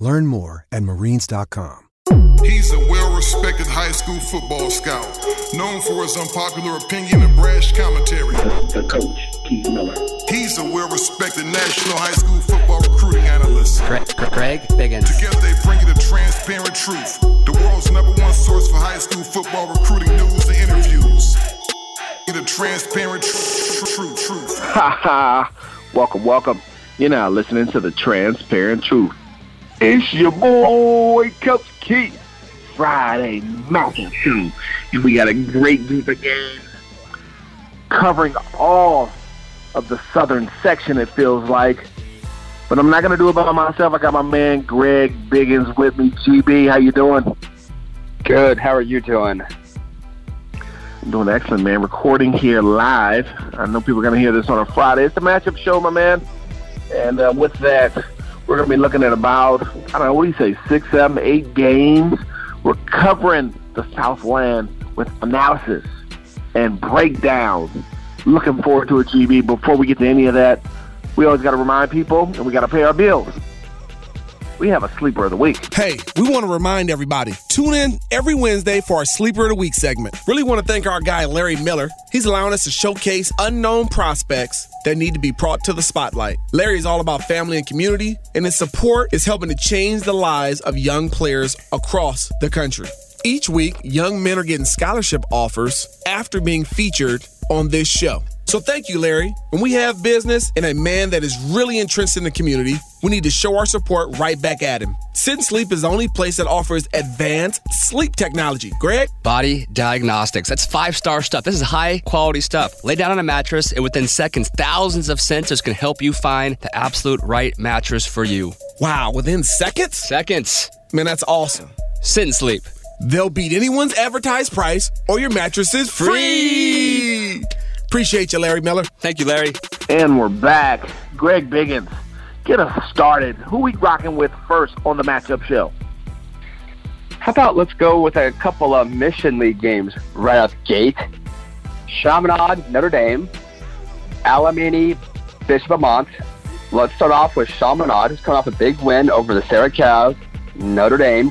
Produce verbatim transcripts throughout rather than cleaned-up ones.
Learn more at marines dot com. He's a well-respected high school football scout, known for his unpopular opinion and brash commentary. The coach, Keith Miller. He's a well-respected national high school football recruiting analyst. Greg, Greg Biggins. Together they bring you the transparent truth, the world's number one source for high school football recruiting news and interviews. The transparent truth, truth, truth. Ha ha! Welcome, welcome. You're now listening to the transparent truth. It's your boy, Coach Keith. Friday Mountain Dew. And we got a great group of games covering all of the southern section, it feels like. But I'm not going to do it by myself. I got my man, Greg Biggins, with me. G B, how you doing? Good. How are you doing? I'm doing excellent, man. Recording here live. I know people are going to hear this on a Friday. It's the matchup show, my man. And uh, with that, we're going to be looking at about, I don't know, what do you say, six, seven, eight games. We're covering the Southland with analysis and breakdown. Looking forward to it, G B. Before we get to any of that, we always got to remind people, and we got to pay our bills. We have a Sleeper of the Week. Hey, we want to remind everybody, tune in every Wednesday for our Sleeper of the Week segment. Really want to thank our guy, Larry Miller. He's allowing us to showcase unknown prospects that need to be brought to the spotlight. Larry is all about family and community, and his support is helping to change the lives of young players across the country. Each week, young men are getting scholarship offers after being featured on this show. So thank you, Larry. When we have business and a man that is really entrenched in the community, we need to show our support right back at him. Sit and Sleep is the only place that offers advanced sleep technology. Greg? Body diagnostics. That's five-star stuff. This is high-quality stuff. Lay down on a mattress, and within seconds, thousands of sensors can help you find the absolute right mattress for you. Wow, within seconds? Seconds. Man, that's awesome. Sit and Sleep. They'll beat anyone's advertised price, or your mattress is free. free. Appreciate you, Larry Miller. Thank you, Larry. And we're back. Greg Biggins, get us started. Who we rocking with first on the matchup show? How about let's go with a couple of Mission League games right out the gate. Chaminade, Notre Dame. Alamany, Bishop Amat. Let's start off with Chaminade, who's coming off a big win over the Syracuse. Notre Dame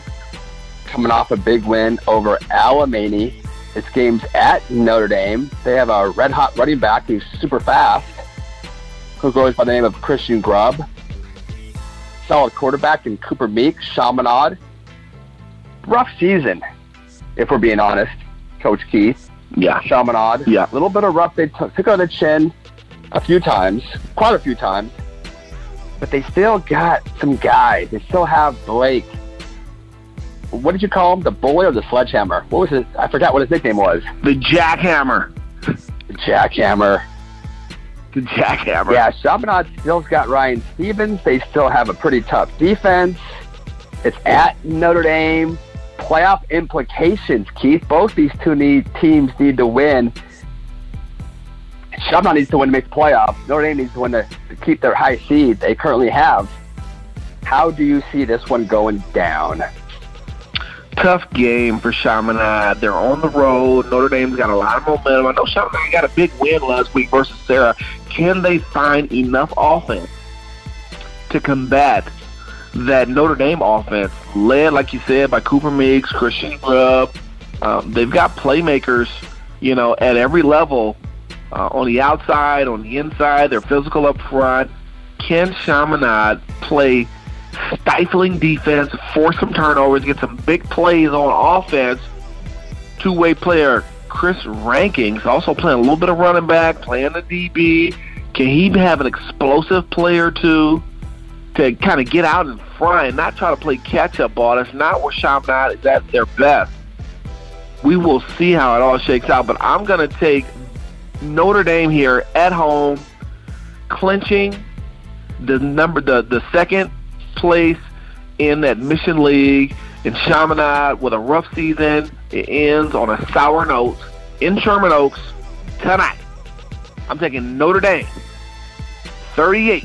coming off a big win over Alamany. It's games at Notre Dame. They have a red-hot running back who's super fast, who goes by the name of Christian Grubb. Solid quarterback in Cooper Meek, Chaminade. Rough season, if we're being honest, Coach Keith. Yeah. Chaminade. Yeah. A little bit of rough. They t- took on the chin a few times, quite a few times. But they still got some guys. They still have Blake. What did you call him? The bully or the sledgehammer? What was his? I forgot what his nickname was. The jackhammer. The jackhammer. The jackhammer. Yeah, Chaminade still's got Ryan Stevens. They still have a pretty tough defense. It's at Notre Dame. Playoff implications, Keith. Both these two need teams need to win. Chaminade needs to win to make the playoff. Notre Dame needs to win to, to keep their high seed they currently have. How do you see this one going down? Tough game for Chaminade. They're on the road. Notre Dame's got a lot of momentum. I know Chaminade got a big win last week versus Serra. Can they find enough offense to combat that Notre Dame offense, led, like you said, by Cooper Meeks, Christian Grubb? Um, they've got playmakers, you know, at every level, uh, on the outside, on the inside. They're physical up front. Can Chaminade play stifling defense, force some turnovers, get some big plays on offense. Two-way player Chris Rankings also playing a little bit of running back, playing the D B. Can he have an explosive play or two to kind of get out in front and not try to play catch-up ball? That's not where Chaminade is at their best. We will see how it all shakes out, but I'm going to take Notre Dame here at home, clinching the number the, the second place in that Mission League, and Chaminade with a rough season. It ends on a sour note in Sherman Oaks tonight. I'm taking Notre Dame thirty-eight,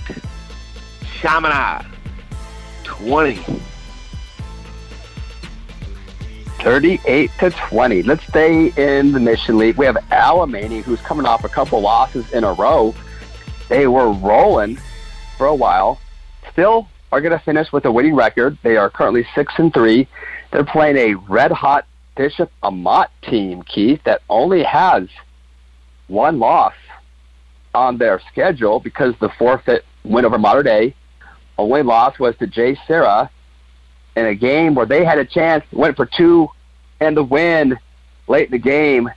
Chaminade twenty. thirty-eight to twenty. Let's stay in the Mission League. We have Alamany, who's coming off a couple losses in a row. They were rolling for a while. Still are going to finish with a winning record. They are currently six and three. They're playing a red-hot Bishop Amat team, Keith, that only has one loss on their schedule because the forfeit win over Mater Dei. Only loss was to Jay Serra in a game where they had a chance, went for two, and the win late in the game.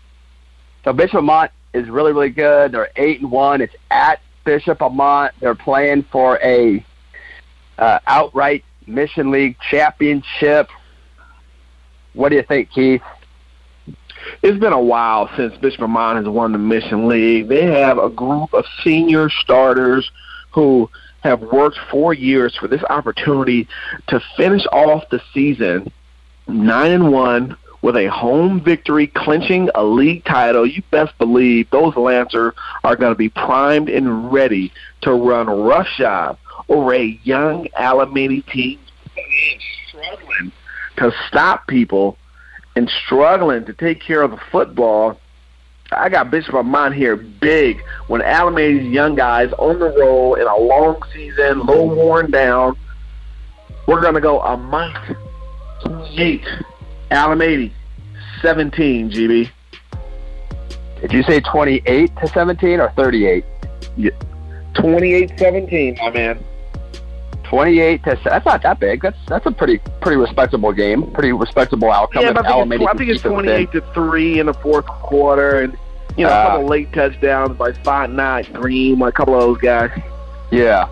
So Bishop Amat is really, really good. They're eight and one. It's at Bishop Amat. They're playing for a uh, outright Mission League championship. What do you think, Keith? It's been a while since Bishop Amat has won the Mission League. They have a group of senior starters who have worked four years for this opportunity to finish off the season nine and one with a home victory, clinching a league title. You best believe those Lancers are going to be primed and ready to run roughshod over a young Alamany team struggling to stop people and struggling to take care of the football. I got Bishop Amat here big when Alamany's young guys on the roll in a long season, a little worn down. We're going to go Amat twenty-eight, Alamany seventeen, G B. Did you say twenty-eight to seventeen or thirty-eight? Yeah. twenty-eight seventeen, my man. twenty-eight to seventeen. That's not that big. That's that's a pretty pretty respectable game. Pretty respectable outcome. Yeah, but I think, I think it's twenty-eight to three in the fourth quarter, and you know uh, a couple of late touchdowns by Fontenot, Green, a couple of those guys. Yeah,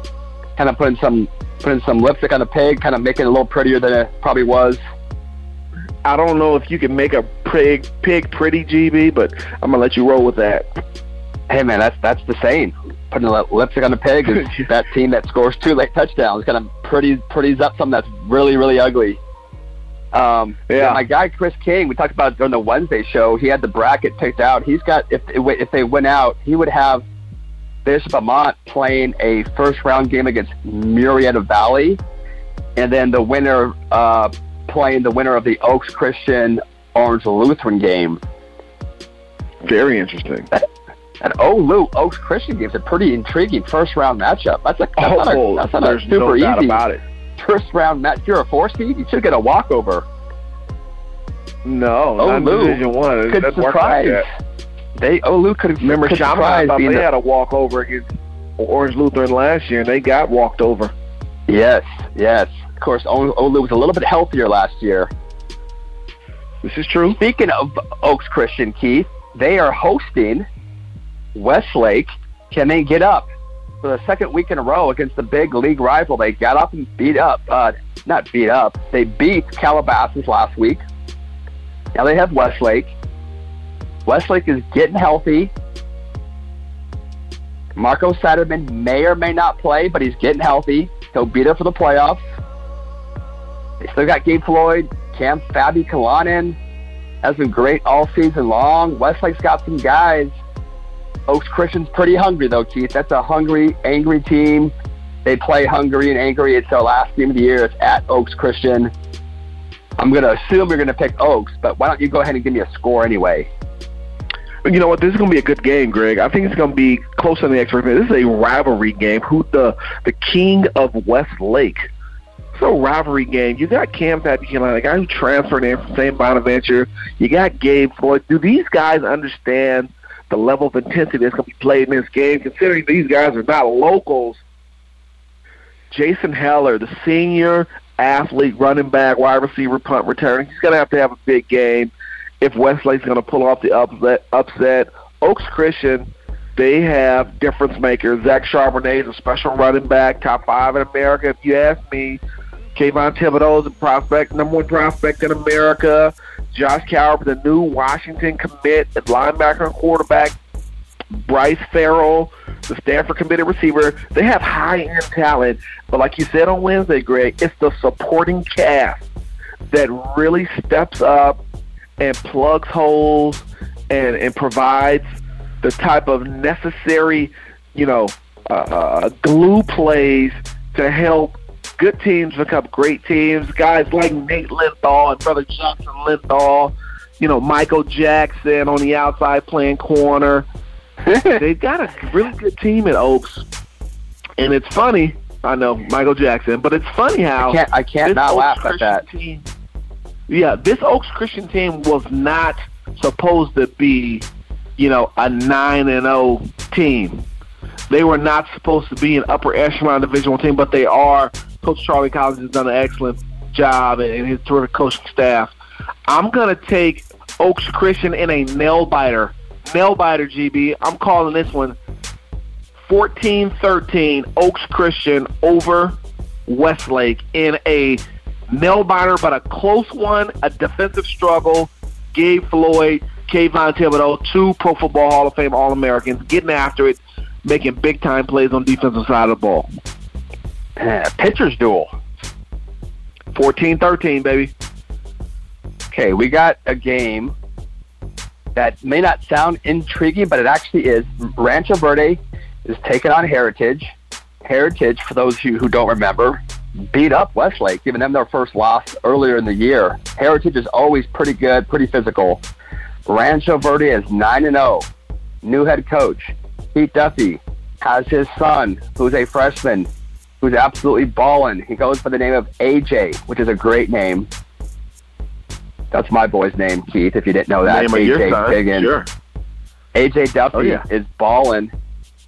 kind of putting some putting some lipstick on the pig, kind of making it a little prettier than it probably was. I don't know if you can make a pig pig pretty, G B, but I'm gonna let you roll with that. Hey man, that's that's the saying. Putting a lipstick on the pig is that team that scores two late touchdowns kind of pretty, pretties up something that's really, really ugly. Um, yeah. My guy Chris King, we talked about it during the Wednesday show. He had the bracket picked out. He's got if if they went out, he would have Bishop Amat playing a first round game against Murrieta Valley, and then the winner uh, playing the winner of the Oaks Christian Orange Lutheran game. Very interesting. That, And Olu Oaks Christian game's a pretty intriguing first round matchup. That's a that's oh, not a, that's not a super no doubt easy about it. First round match. If you're a four seed, you should get a walkover. No, Olu not in Division One. Could surprise. Like they Olu could remember. Could surprise thought they a, had a walkover against Orange Lutheran last year, and they got walked over. Yes, yes. Of course, Olu was a little bit healthier last year. This is true. Speaking of Oaks Christian, Keith, they are hosting Westlake. Can they get up for the second week in a row against the big league rival? They got up and beat up, uh, not beat up, they beat Calabasas last week. Now they have Westlake. Westlake is getting healthy. Marco Satterman may or may not play, but he's getting healthy. He'll beat up for the playoffs. They still got Gabe Floyd, Cam Fabi Kalanen. Has been great all season long. Westlake's got some guys. Oaks Christian's pretty hungry, though, Keith. That's a hungry, angry team. They play hungry and angry. It's their last game of the year. It's at Oaks Christian. I'm going to assume you're going to pick Oaks, but why don't you go ahead and give me a score anyway? You know what? This is going to be a good game, Greg. I think it's going to be closer than the expectation. This is a rivalry game. Who the the king of Westlake? It's a rivalry game. You got Cam Fabian, a guy who transferred in from Saint Bonaventure. You got Gabe Floyd. Do these guys understand the level of intensity that's going to be played in this game, considering these guys are not locals? Jason Heller, the senior athlete, running back, wide receiver, punt returner, he's going to have to have a big game if Westlake's going to pull off the upset. upset. Oaks Christian, they have difference makers. Zach Charbonnet is a special running back, top five in America. If you ask me, Kayvon Thibodeau is a prospect, number one prospect in America. Josh Coward, the new Washington commit, the linebacker and quarterback. Bryce Farrell, the Stanford committed receiver. They have high-end talent. But like you said on Wednesday, Greg, it's the supporting cast that really steps up and plugs holes and, and provides the type of necessary, you know, uh, glue plays to help good teams become great teams. Guys like Nate Lindahl and brother Johnson Lindahl, you know, Michael Jackson on the outside playing corner. They've got a really good team at Oaks, and it's funny. I know Michael Jackson, but it's funny how I can't, I can't not laugh at that. Team, yeah, this Oaks Christian team was not supposed to be, you know, a nine and zero team. They were not supposed to be an upper echelon divisional team, but they are. Coach Charlie Collins has done an excellent job, and his terrific coaching staff. I'm gonna take Oaks Christian in a nail biter. Nail biter, G B. I'm calling this one fourteen thirteen Oaks Christian over Westlake in a nail biter, but a close one, a defensive struggle. Gabe Floyd, Kayvon Thibodeau, two Pro Football Hall of Fame All-Americans, getting after it, making big-time plays on the defensive side of the ball. Uh, pitcher's duel. fourteen thirteen, baby. Okay, we got a game that may not sound intriguing, but it actually is. Rancho Verde is taking on Heritage. Heritage, for those of you who don't remember, beat up Westlake, giving them their first loss earlier in the year. Heritage is always pretty good, pretty physical. Rancho Verde is nine and oh. New head coach, Pete Duffy, has his son, who's a freshman, who's absolutely balling. He goes by the name of A J, which is a great name. That's my boy's name, Keith, if you didn't know that. Name of your son. Biggins. Sure. A J Duffy oh, yeah. is balling.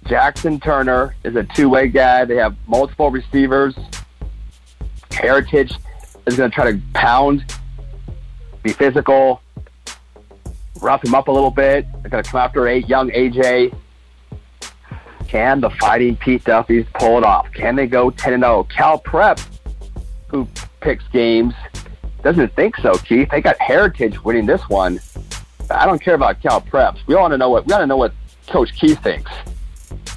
Jackson Turner is a two-way guy. They have multiple receivers. Heritage is going to try to pound, be physical, rough him up a little bit. They're going to come after a young A J. Can the fighting Pete Duffys pull it off? Can they go ten and oh? Cal Preps, who picks games, doesn't think so, Keith. They got Heritage winning this one. I don't care about Cal Preps. We all want to know what we want to know what Coach Keith thinks.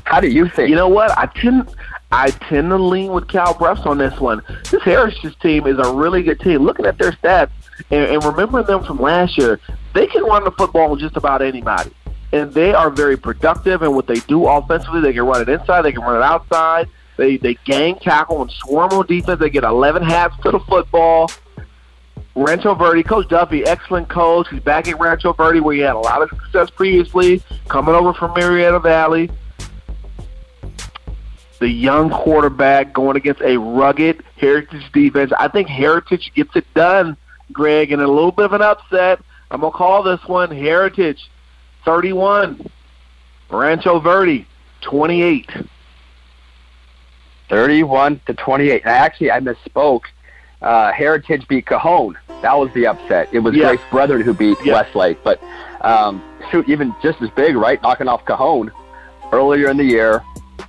How do you think? You know what? I tend I tend to lean with Cal Preps on this one. This Heritage team is a really good team. Looking at their stats and, and remembering them from last year, they can run the football with just about anybody, and they are very productive. And what they do offensively, they can run it inside, they can run it outside. They they gang tackle and swarm on defense. They get eleven halves to the football. Rancho Verde, Coach Duffy, excellent coach. He's back at Rancho Verde where he had a lot of success previously, coming over from Murrieta Valley. The young quarterback going against a rugged Heritage defense. I think Heritage gets it done, Greg, in a little bit of an upset. I'm going to call this one Heritage thirty-one, Rancho Verde twenty-eight. thirty-one to twenty-eight. And actually, I misspoke. Uh, Heritage beat Cajon. That was the upset. It was yeah. Grace Brethren who beat yeah. Westlake. But um, shoot, even just as big, right? Knocking off Cajon earlier in the year.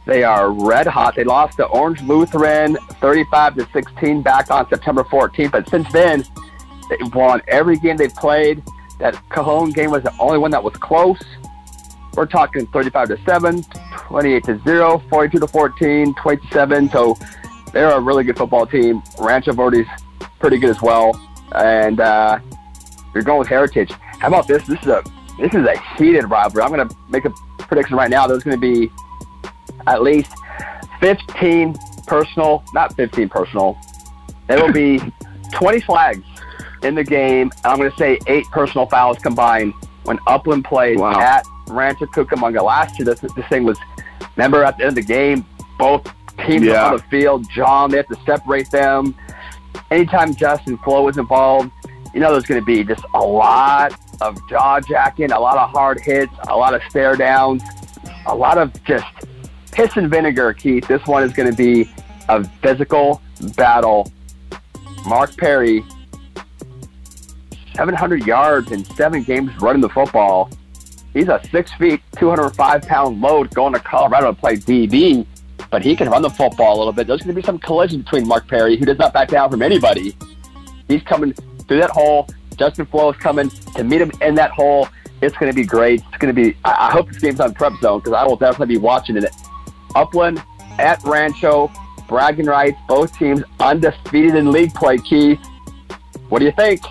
They are red hot. They lost to Orange Lutheran thirty-five to sixteen back on September fourteenth. But since then, they've won every game they've played. That Cajon game was the only one that was close. We're talking thirty-five to seven, twenty-eight to zero, forty-two to fourteen, twenty-seven. So they're a really good football team. Rancho Verde's pretty good as well, and uh, you're going with Heritage. How about this? This is a this is a heated rivalry. I'm going to make a prediction right now. There's going to be at least fifteen personal, not fifteen personal. There will be twenty flags in the game. And I'm going to say eight personal fouls combined when Upland played wow. at Rancho Cucamonga last year. This this thing was. Remember at the end of the game, both. Teams yeah. on the field, John, they have to separate them. Anytime Justin Flo is involved, you know there's going to be just a lot of jaw-jacking, a lot of hard hits, a lot of stare downs, a lot of just piss and vinegar, Keith. This one is going to be a physical battle. Mark Perry, seven hundred yards in seven games running the football. He's a six feet, two hundred five pound load going to Colorado to play D B, but he can run the football a little bit. There's going to be some collision between Mark Perry, who does not back down from anybody. He's coming through that hole. Justin Flo is coming to meet him in that hole. It's going to be great. It's going to be. I hope this game's on Prep Zone because I will definitely be watching it. Upland at Rancho, bragging rights. Both teams undefeated in league play. Keith, what do you think?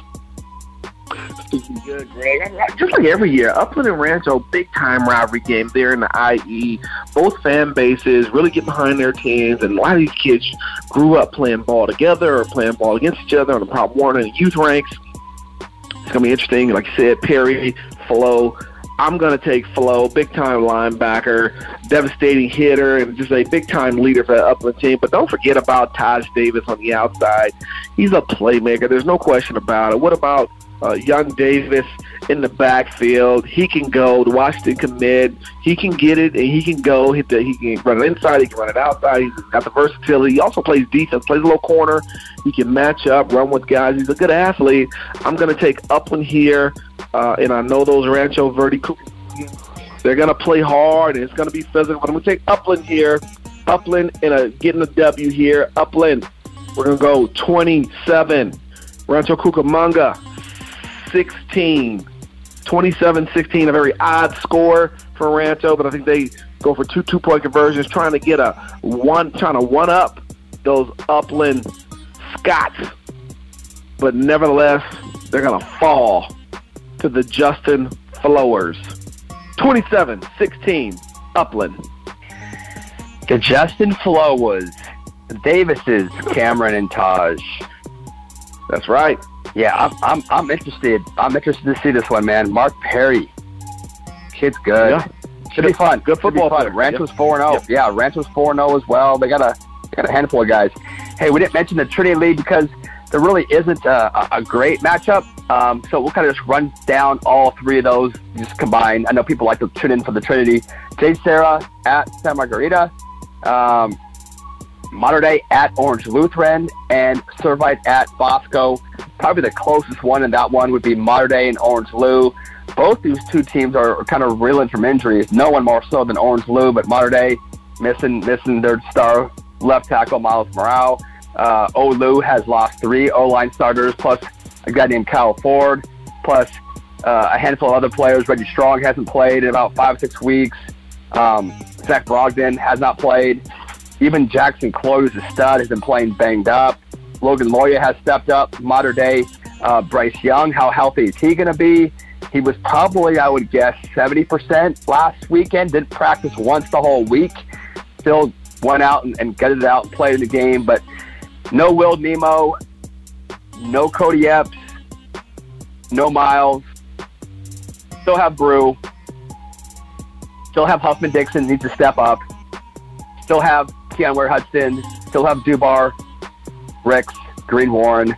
Good, Greg. Just like every year, Upland and Rancho, big-time rivalry game there in the I E. Both fan bases really get behind their teams, and a lot of these kids grew up playing ball together or playing ball against each other on the Pop Warner and youth ranks. It's going to be interesting. Like I said, Perry, Flo. I'm going to take Flo, big-time linebacker, devastating hitter, and just a big-time leader for the Upland team. But don't forget about Taj Davis on the outside. He's a playmaker. There's no question about it. What about Uh, young Davis in the backfield? He can go. The Washington commit. He can get it, and he can go. Hit the, he can run it inside. He can run it outside. He's got the versatility. He also plays defense, plays a little corner. He can match up, run with guys. He's a good athlete. I'm going to take Upland here, uh, and I know those Rancho Verde cookies, they're going to play hard, and it's going to be physical. But I'm going to take Upland here. Upland in a getting a W here. Upland, we're going to go twenty-seven. Rancho Cucamonga, sixteen, twenty-seven sixteen, a very odd score for Rancho, but I think they go for two two-point conversions, trying to get a one, trying to one-up those Upland Scots. But nevertheless, they're going to fall to the Justin Flowers. twenty-seven sixteen, Upland. The Justin Flowers, Davises, Cameron, and Taj. That's right. Yeah, I'm, I'm I'm interested. I'm interested to see this one, man. Mark Perry, kid's good. Yeah. Should be fun. Good football fun. Rancho's four and zero. Yeah, Rancho's four and zero as well. They got a they got a handful of guys. Hey, we didn't mention the Trinity League because there really isn't a, a great matchup. Um, so we'll kind of just run down all three of those just combined. I know people like to tune in for the Trinity. Jay Serra at Santa Margarita. Um, Mater Dei at Orange Lutheran, and Servite at Bosco. Probably the closest one in that one would be Mater Dei and Orange Lou. Both these two teams are kind of reeling from injuries. No one more so than Orange Lou, but Mater Dei missing missing their star left tackle, Miles Morale. Uh, Olu has lost three O-line starters, plus a guy named Kyle Ford, plus uh, a handful of other players. Reggie Strong hasn't played in about five, six weeks. Um, Zach Brogdon has not played. Even Jackson Cloy, who's a stud, has been playing banged up. Logan Loya has stepped up. Mater Dei, uh, Bryce Young, how healthy is he going to be? He was probably, I would guess, seventy percent last weekend. Didn't practice once the whole week. Still went out and, and gutted it out and played in the game. But no Will Nemo, no Cody Epps, no Miles. Still have Brew. Still have Huffman-Dixon, needs to step up. Still have Keon Ware-Hudson. Still have Dubar, Ricks, Green Warren.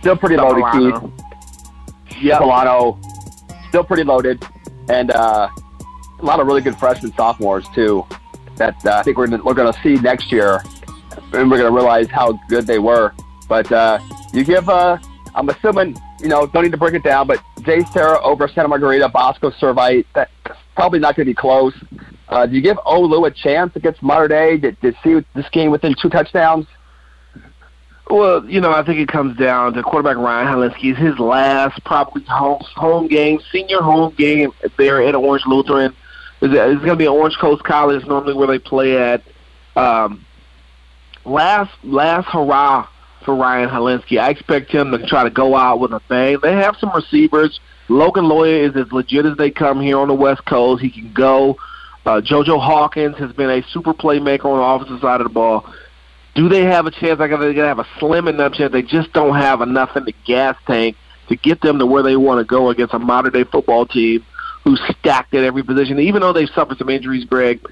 Still pretty loaded, Keith. Yeah, Milano. Still pretty loaded. And uh, a lot of really good freshmen, sophomores, too, that uh, I think we're, we're going to see next year. And we're going to realize how good they were. But uh, you give, uh, I'm assuming, you know, don't need to break it down, but Jay Serra over Santa Margarita, Bosco, Servite, that's probably not going to be close. Uh, do you give Olu a chance against Mater Dei to, to see this game within two touchdowns? Well, you know, I think it comes down to quarterback Ryan Hilinski. It's his last probably home, home game, senior home game there at Orange Lutheran. It's, it's going to be Orange Coast College, normally where they play at. Um, last, last hurrah for Ryan Hilinski. I expect him to try to go out with a bang. They have some receivers. Logan Loya is as legit as they come here on the West Coast. He can go. Uh, JoJo Hawkins has been a super playmaker on the offensive side of the ball. Do they have a chance? I think they're going to have a slim enough chance. They just don't have enough in the gas tank to get them to where they want to go against a modern-day football team who's stacked at every position. Even though they've suffered some injuries, Greg,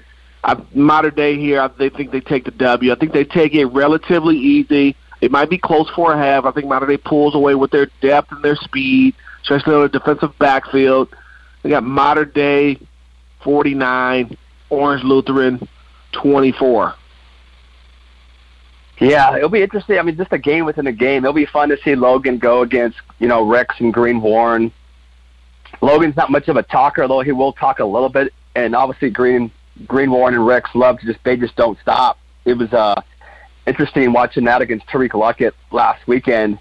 Mater Dei here, I, they think they take the W. I think they take it relatively easy. It might be close for a half. I think Mater Dei pulls away with their depth and their speed, especially on the defensive backfield. They got Mater Dei forty-nine, Orange Lutheran twenty-four. Yeah, it'll be interesting. I mean, just a game within a game. It'll be fun to see Logan go against, you know, Rex and Green Warren. Logan's not much of a talker, although he will talk a little bit. And obviously Green Green Warren and Rex love to just, they just don't stop. It was uh, interesting watching that against Tariq Luckett last weekend.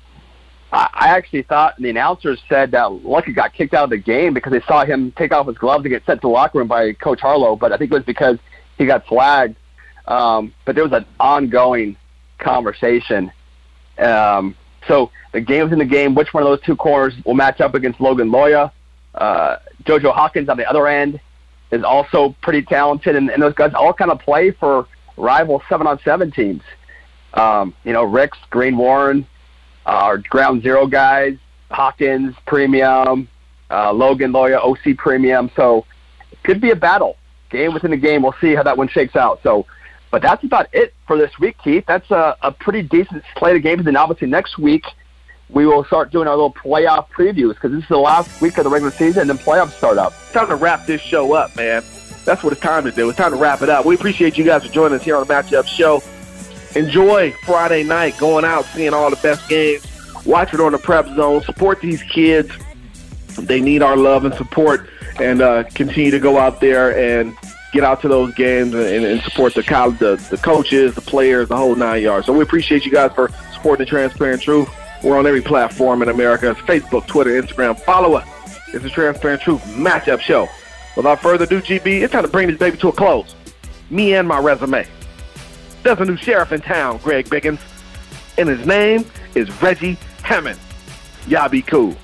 I, I actually thought the announcers said that Luckett got kicked out of the game because they saw him take off his gloves and get sent to the locker room by Coach Harlow, but I think it was because he got flagged. Um, but there was an ongoing conversation. Um, so the game's in the game. Which one of those two corners will match up against Logan Loya? Uh, JoJo Hawkins on the other end is also pretty talented, and, and those guys all kind of play for rival seven-on-seven teams. Um, you know, Ricks, Green Warren, uh, our Ground Zero guys, Hawkins, Premium, uh, Logan Loya, O C Premium. So it could be a battle. Game within a game. We'll see how that one shakes out. So, but that's about it for this week, Keith. That's a, a pretty decent slate of games, and obviously next week we will start doing our little playoff previews because this is the last week of the regular season and then playoffs start up. It's time to wrap this show up, man. That's what it's time to do. It's time to wrap it up. We appreciate you guys for joining us here on the Matchup Show. Enjoy Friday night, going out, seeing all the best games. Watch it on the Prep Zone. Support these kids. They need our love and support, and uh, continue to go out there and get out to those games and, and support the, college, the the coaches, the players, the whole nine yards. So we appreciate you guys for supporting the Transparent Truth. We're on every platform in America. It's Facebook, Twitter, Instagram. Follow us. It's the Transparent Truth Matchup Show. Without further ado, G B, it's time to bring this baby to a close. Me and my resume. There's a new sheriff in town, Greg Biggins, and his name is Reggie Hammond. Y'all be cool.